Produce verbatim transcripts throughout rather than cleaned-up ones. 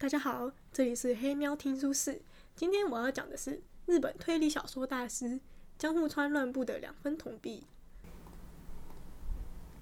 大家好，这里是黑喵听书室。今天我要讲的是日本推理小说大师江户川乱步的两分铜币。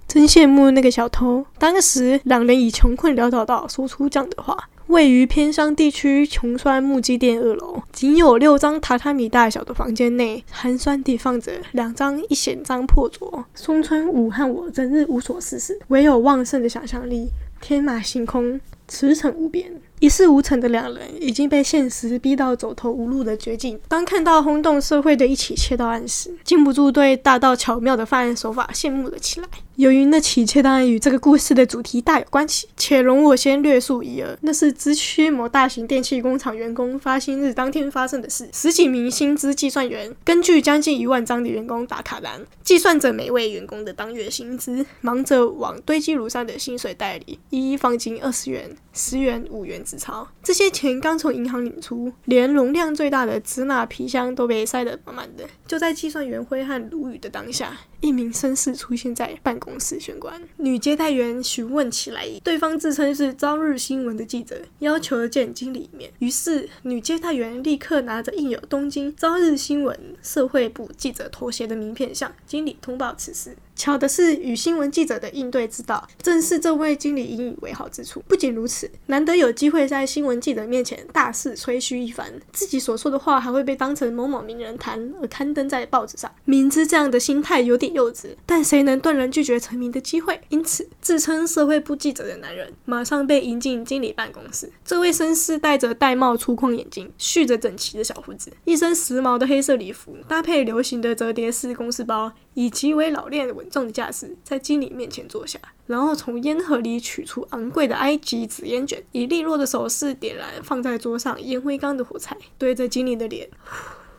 真羡慕那个小偷，当时两人以穷困潦倒到说出这样的话。位于偏乡地区穷酸木屐店二楼，仅有六张榻榻米大小的房间内，寒酸地放着两张一显张破桌。松村武和我整日无所事事，唯有旺盛的想象力，天马行空，驰骋无边。一事无成的两人已经被现实逼到走投无路的绝境。当看到轰动社会的一起窃盗案时，禁不住对大盗巧妙的犯案手法羡慕了起来。由于那起窃盗案与这个故事的主题大有关系，且容我先略述一二。那是知区某大型电器工厂员工发薪日当天发生的事。十几名薪资计算员根据将近一万张的员工打卡单，计算着每位员工的当月薪资，忙着往堆积如山的薪水袋里一一放进二十元、十元、五元。这些钱刚从银行领出，连容量最大的支那皮箱都被塞得满满的。就在计算员挥汗如雨的当下，一名绅士出现在办公室玄关，女接待员询问起来，对方自称是朝日新闻的记者，要求见经理一面。于是女接待员立刻拿着印有东京朝日新闻社会部记者头衔的名片向经理通报此事。巧的是，与新闻记者的应对之道，正是这位经理引以为豪之处。不仅如此，难得有机会在新闻记者面前大肆吹嘘一番，自己所说的话还会被当成某某名人堂而刊登在报纸上。明知这样的心态有点幼稚，但谁能断然拒绝成名的机会？因此，自称社会部记者的男人马上被迎进经理办公室。这位绅士戴着玳瑁粗框眼镜，蓄着整齐的小胡子，一身时髦的黑色礼服，搭配流行的折叠式公事包，以极为老练的稳重的架势在经理面前坐下，然后从烟盒里取出昂贵的埃及紫烟卷，以利落的手势点燃放在桌上烟灰缸的火柴，对着经理的脸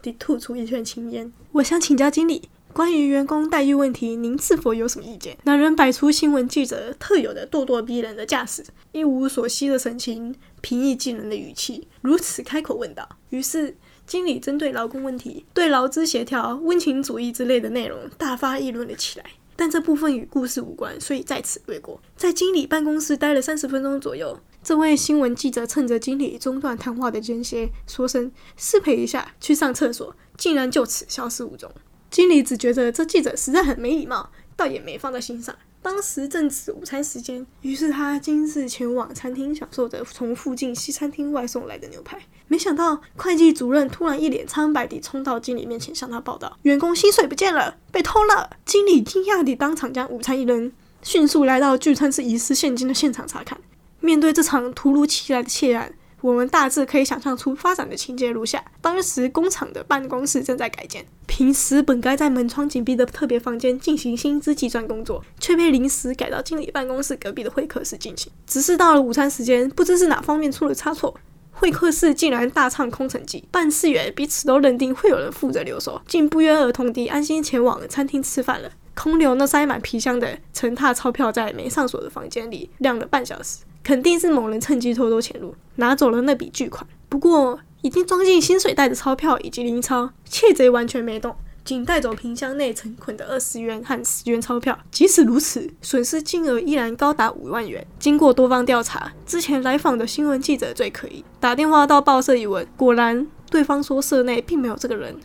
地吐出一圈青烟。我想请教经理，关于员工待遇问题，您是否有什么意见？男人摆出新闻记者特有的咄咄逼人的架势，一无所悉的神情，平易近人的语气，如此开口问道。于是经理针对劳工问题、对劳资协调、温情主义之类的内容大发议论了起来，但这部分与故事无关，所以在此略过。在经理办公室待了三十分钟左右，这位新闻记者趁着经理中断谈话的间歇，说声失陪一下，去上厕所，竟然就此消失无踪。经理只觉得这记者实在很没礼貌，倒也没放在心上。当时正值午餐时间，于是他今日前往餐厅享受着从附近西餐厅外送来的牛排。没想到会计主任突然一脸苍白地冲到经理面前向他报道，员工薪水不见了，被偷了。经理惊讶地当场将午餐一扔，迅速来到据称是遗失现金的现场查看。面对这场突如其来的窃案，我们大致可以想象出发展的情节如下。当时工厂的办公室正在改建，平时本该在门窗紧闭的特别房间进行薪资计算工作，却被临时改到经理办公室隔壁的会客室进行。只是到了午餐时间，不知是哪方面出了差错，会客室竟然大唱空城计，办事员彼此都认定会有人负责留守，竟不约而同地安心前往餐厅吃饭了。空留那塞满皮箱的成沓钞票在没上锁的房间里晾了半小时，肯定是某人趁机偷偷潜入，拿走了那笔巨款。不过已经装进薪水袋的钞票以及零钞，窃贼完全没动，仅带走皮箱内成捆的二十元和十元钞票。即使如此，损失金额依然高达五万元。经过多方调查，之前来访的新闻记者最可疑，打电话到报社一问，果然对方说社内并没有这个人。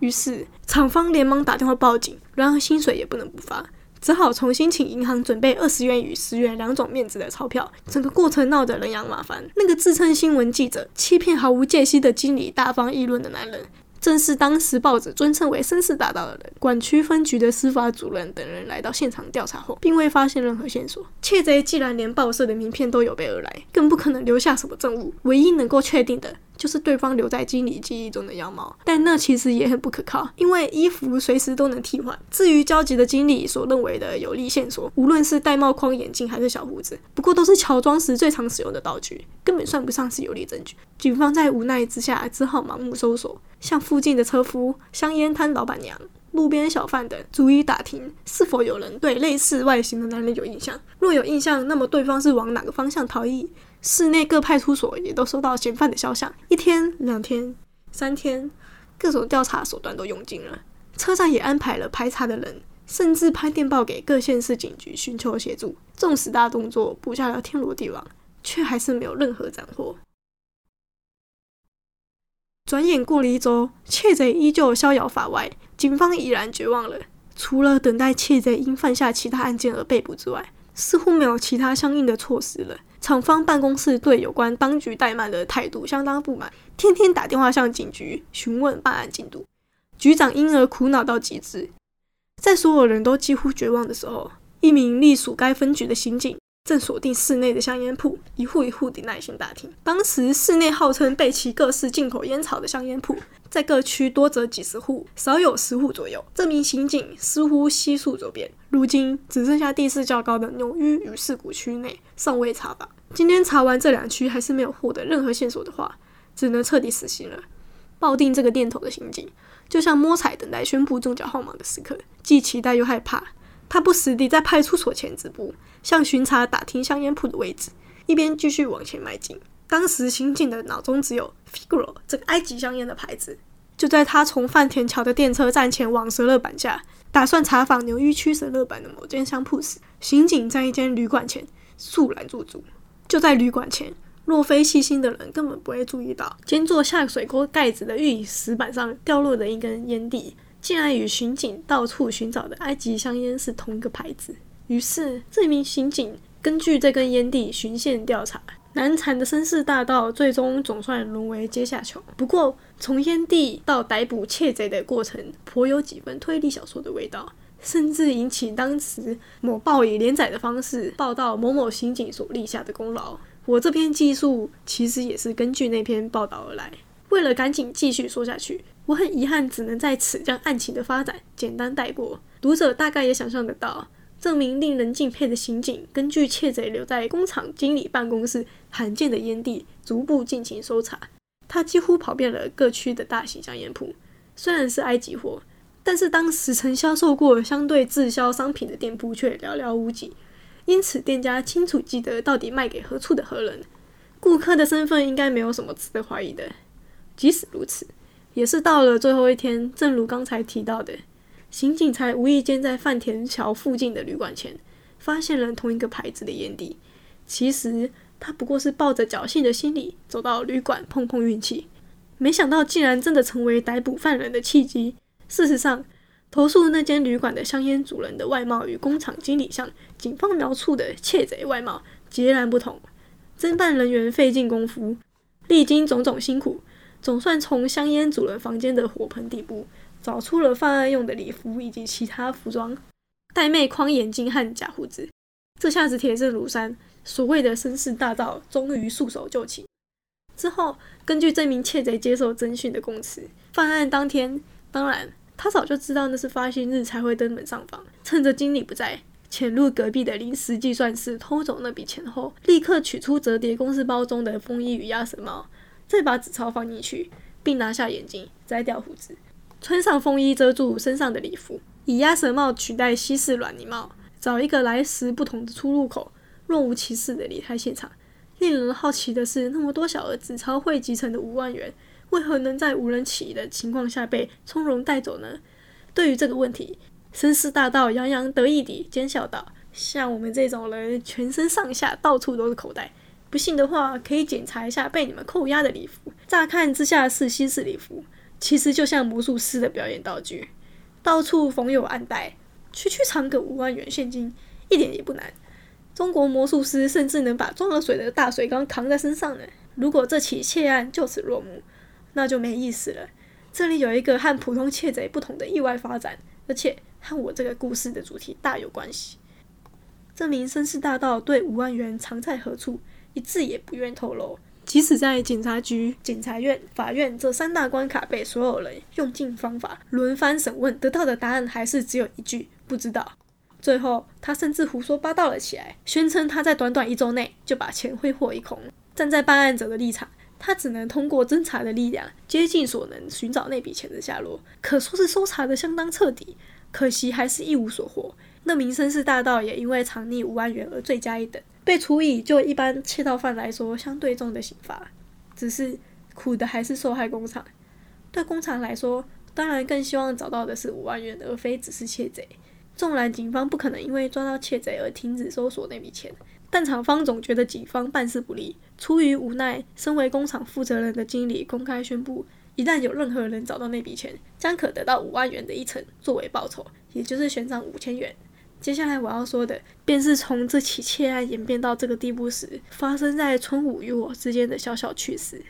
于是厂方连忙打电话报警，然而薪水也不能不发，只好重新请银行准备二十元与十元两种面值的钞票，整个过程闹得人仰马翻。那个自称新闻记者、欺骗毫无戒心的经理大方议论的男人，正是当时报纸尊称为绅士大盗的人。管区分局的司法主任等人来到现场调查后，并未发现任何线索。窃贼既然连报社的名片都有备而来，更不可能留下什么证物，唯一能够确定的就是对方留在经理记忆中的样貌，但那其实也很不可靠，因为衣服随时都能替换。至于焦急的经理所认为的有力线索，无论是玳瑁框眼镜还是小胡子，不过都是乔装时最常使用的道具，根本算不上是有力证据。警方在无奈之下只好盲目搜索，向附近的车夫、香烟摊老板娘、路边小贩等逐一打听，是否有人对类似外形的男人有印象。若有印象，那么对方是往哪个方向逃逸？市内各派出所也都收到嫌犯的肖像。一天、两天、三天，各种调查手段都用尽了。车站也安排了排查的人，甚至拍电报给各县市警局寻求协助。纵使大动作布下了天罗地网，却还是没有任何斩获。转眼过了一周，窃贼依旧逍遥法外，警方已然绝望了。除了等待窃贼因犯下其他案件而被捕之外，似乎没有其他相应的措施了。厂方办公室对有关当局怠慢的态度相当不满，天天打电话向警局询问办案进度。局长因而苦恼到极致。在所有人都几乎绝望的时候，一名隶属该分局的刑警正锁定室内的香烟铺，一户一户地耐心打听。当时室内号称备齐各式进口烟草的香烟铺，在各区多则几十户，少有十户左右。这名刑警似乎悉数走遍，如今只剩下地势较高的纽约与市谷区内尚未查访。今天查完这两区还是没有获得任何线索的话，只能彻底死心了。抱定这个念头的刑警，就像摸彩等待宣布中奖号码的时刻，既期待又害怕。他不时地在派出所前止步，向巡查打听香烟铺的位置，一边继续往前迈进。当时刑警的脑中只有 Figuro 这个埃及香烟的牌子。就在他从饭田桥的电车站前往蛇乐坂下，打算查访牛一区蛇乐坂的某间香铺时，刑警在一间旅馆前猝然驻足。就在旅馆前，若非细心的人根本不会注意到，兼做下水沟盖子的玉椅石板上掉落的一根烟蒂，竟然与巡警到处寻找的埃及香烟是同一个牌子。于是这名刑警根据这根烟蒂循线调查，难缠的绅士大道最终总算沦为阶下囚。不过从烟蒂到逮捕窃贼的过程颇有几分推理小说的味道，甚至引起当时某报以连载的方式报道某某刑警所立下的功劳。我这篇技术其实也是根据那篇报道而来。为了赶紧继续说下去，我很遗憾只能在此将案情的发展简单带过。读者大概也想象得到，这名令人敬佩的刑警根据窃贼留在工厂经理办公室罕见的烟蒂逐步进行搜查。他几乎跑遍了各区的大型香烟铺，虽然是埃及货，但是当时曾销售过相对滞销商品的店铺却寥寥无几，因此店家清楚记得到底卖给何处的何人，顾客的身份应该没有什么值得怀疑的。即使如此，也是到了最后一天，正如刚才提到的，刑警才无意间在饭田桥附近的旅馆前发现了同一个牌子的烟蒂。其实他不过是抱着侥幸的心理走到旅馆碰碰运气，没想到竟然真的成为逮捕犯人的契机。事实上，投诉那间旅馆的香烟主人的外貌与工厂经理向警方描述的窃贼外貌截然不同。侦办人员费尽功夫，历经种种辛苦，总算从香烟主人房间的火盆底部找出了犯案用的礼服以及其他服装、玳瑁框眼镜和假胡子。这下子铁证如山，所谓的绅士大盗终于束手就擒。之后根据这名窃贼接受侦讯的供词，犯案当天，当然他早就知道那是发薪日才会登门上访，趁着经理不在，潜入隔壁的临时计算室偷走那笔钱后，立刻取出折叠公事包中的风衣与鸭舌帽，再把纸钞放进去，并拿下眼镜，摘掉胡子，穿上风衣遮住身上的礼服，以鸭舌帽取代西式软呢帽，找一个来时不同的出入口，若无其事地离开现场。令人好奇的是，那么多小额纸钞汇集成的五万元，为何能在无人起疑的情况下被从容带走呢？对于这个问题，绅士大盗洋洋得意地奸笑道：“像我们这种人，全身上下到处都是口袋。”不信的话，可以检查一下被你们扣押的礼服，乍看之下是西式礼服，其实就像魔术师的表演道具，到处缝有暗袋，区区藏个五万元现金，一点也不难。中国魔术师甚至能把装了水的大水缸扛在身上呢。如果这起窃案就此落幕，那就没意思了。这里有一个和普通窃贼不同的意外发展，而且和我这个故事的主题大有关系。这名绅士大盗对五万元藏在何处，一字也不愿透露，即使在警察局、检察院、法院这三大关卡被所有人用尽方法轮番审问，得到的答案还是只有一句：不知道。最后他甚至胡说八道了起来，宣称他在短短一周内就把钱挥霍一空。站在办案者的立场，他只能通过侦查的力量竭尽所能寻找那笔钱的下落，可说是搜查的相当彻底，可惜还是一无所获。那名绅士大盗也因为藏匿五万元而罪加一等，被处以就一般窃盗犯来说相对重的刑罚。只是苦的还是受害工厂，对工厂来说当然更希望找到的是五万元，而非只是窃贼。纵然警方不可能因为抓到窃贼而停止搜索那笔钱，但厂方总觉得警方办事不力，出于无奈，身为工厂负责人的经理公开宣布一旦有任何人找到那笔钱，将可得到五万元的一成作为报酬，也就是悬赏五千元。接下来我要说的，便是从这起窃案演变到这个地步时，发生在村武与我之间的小小趣事。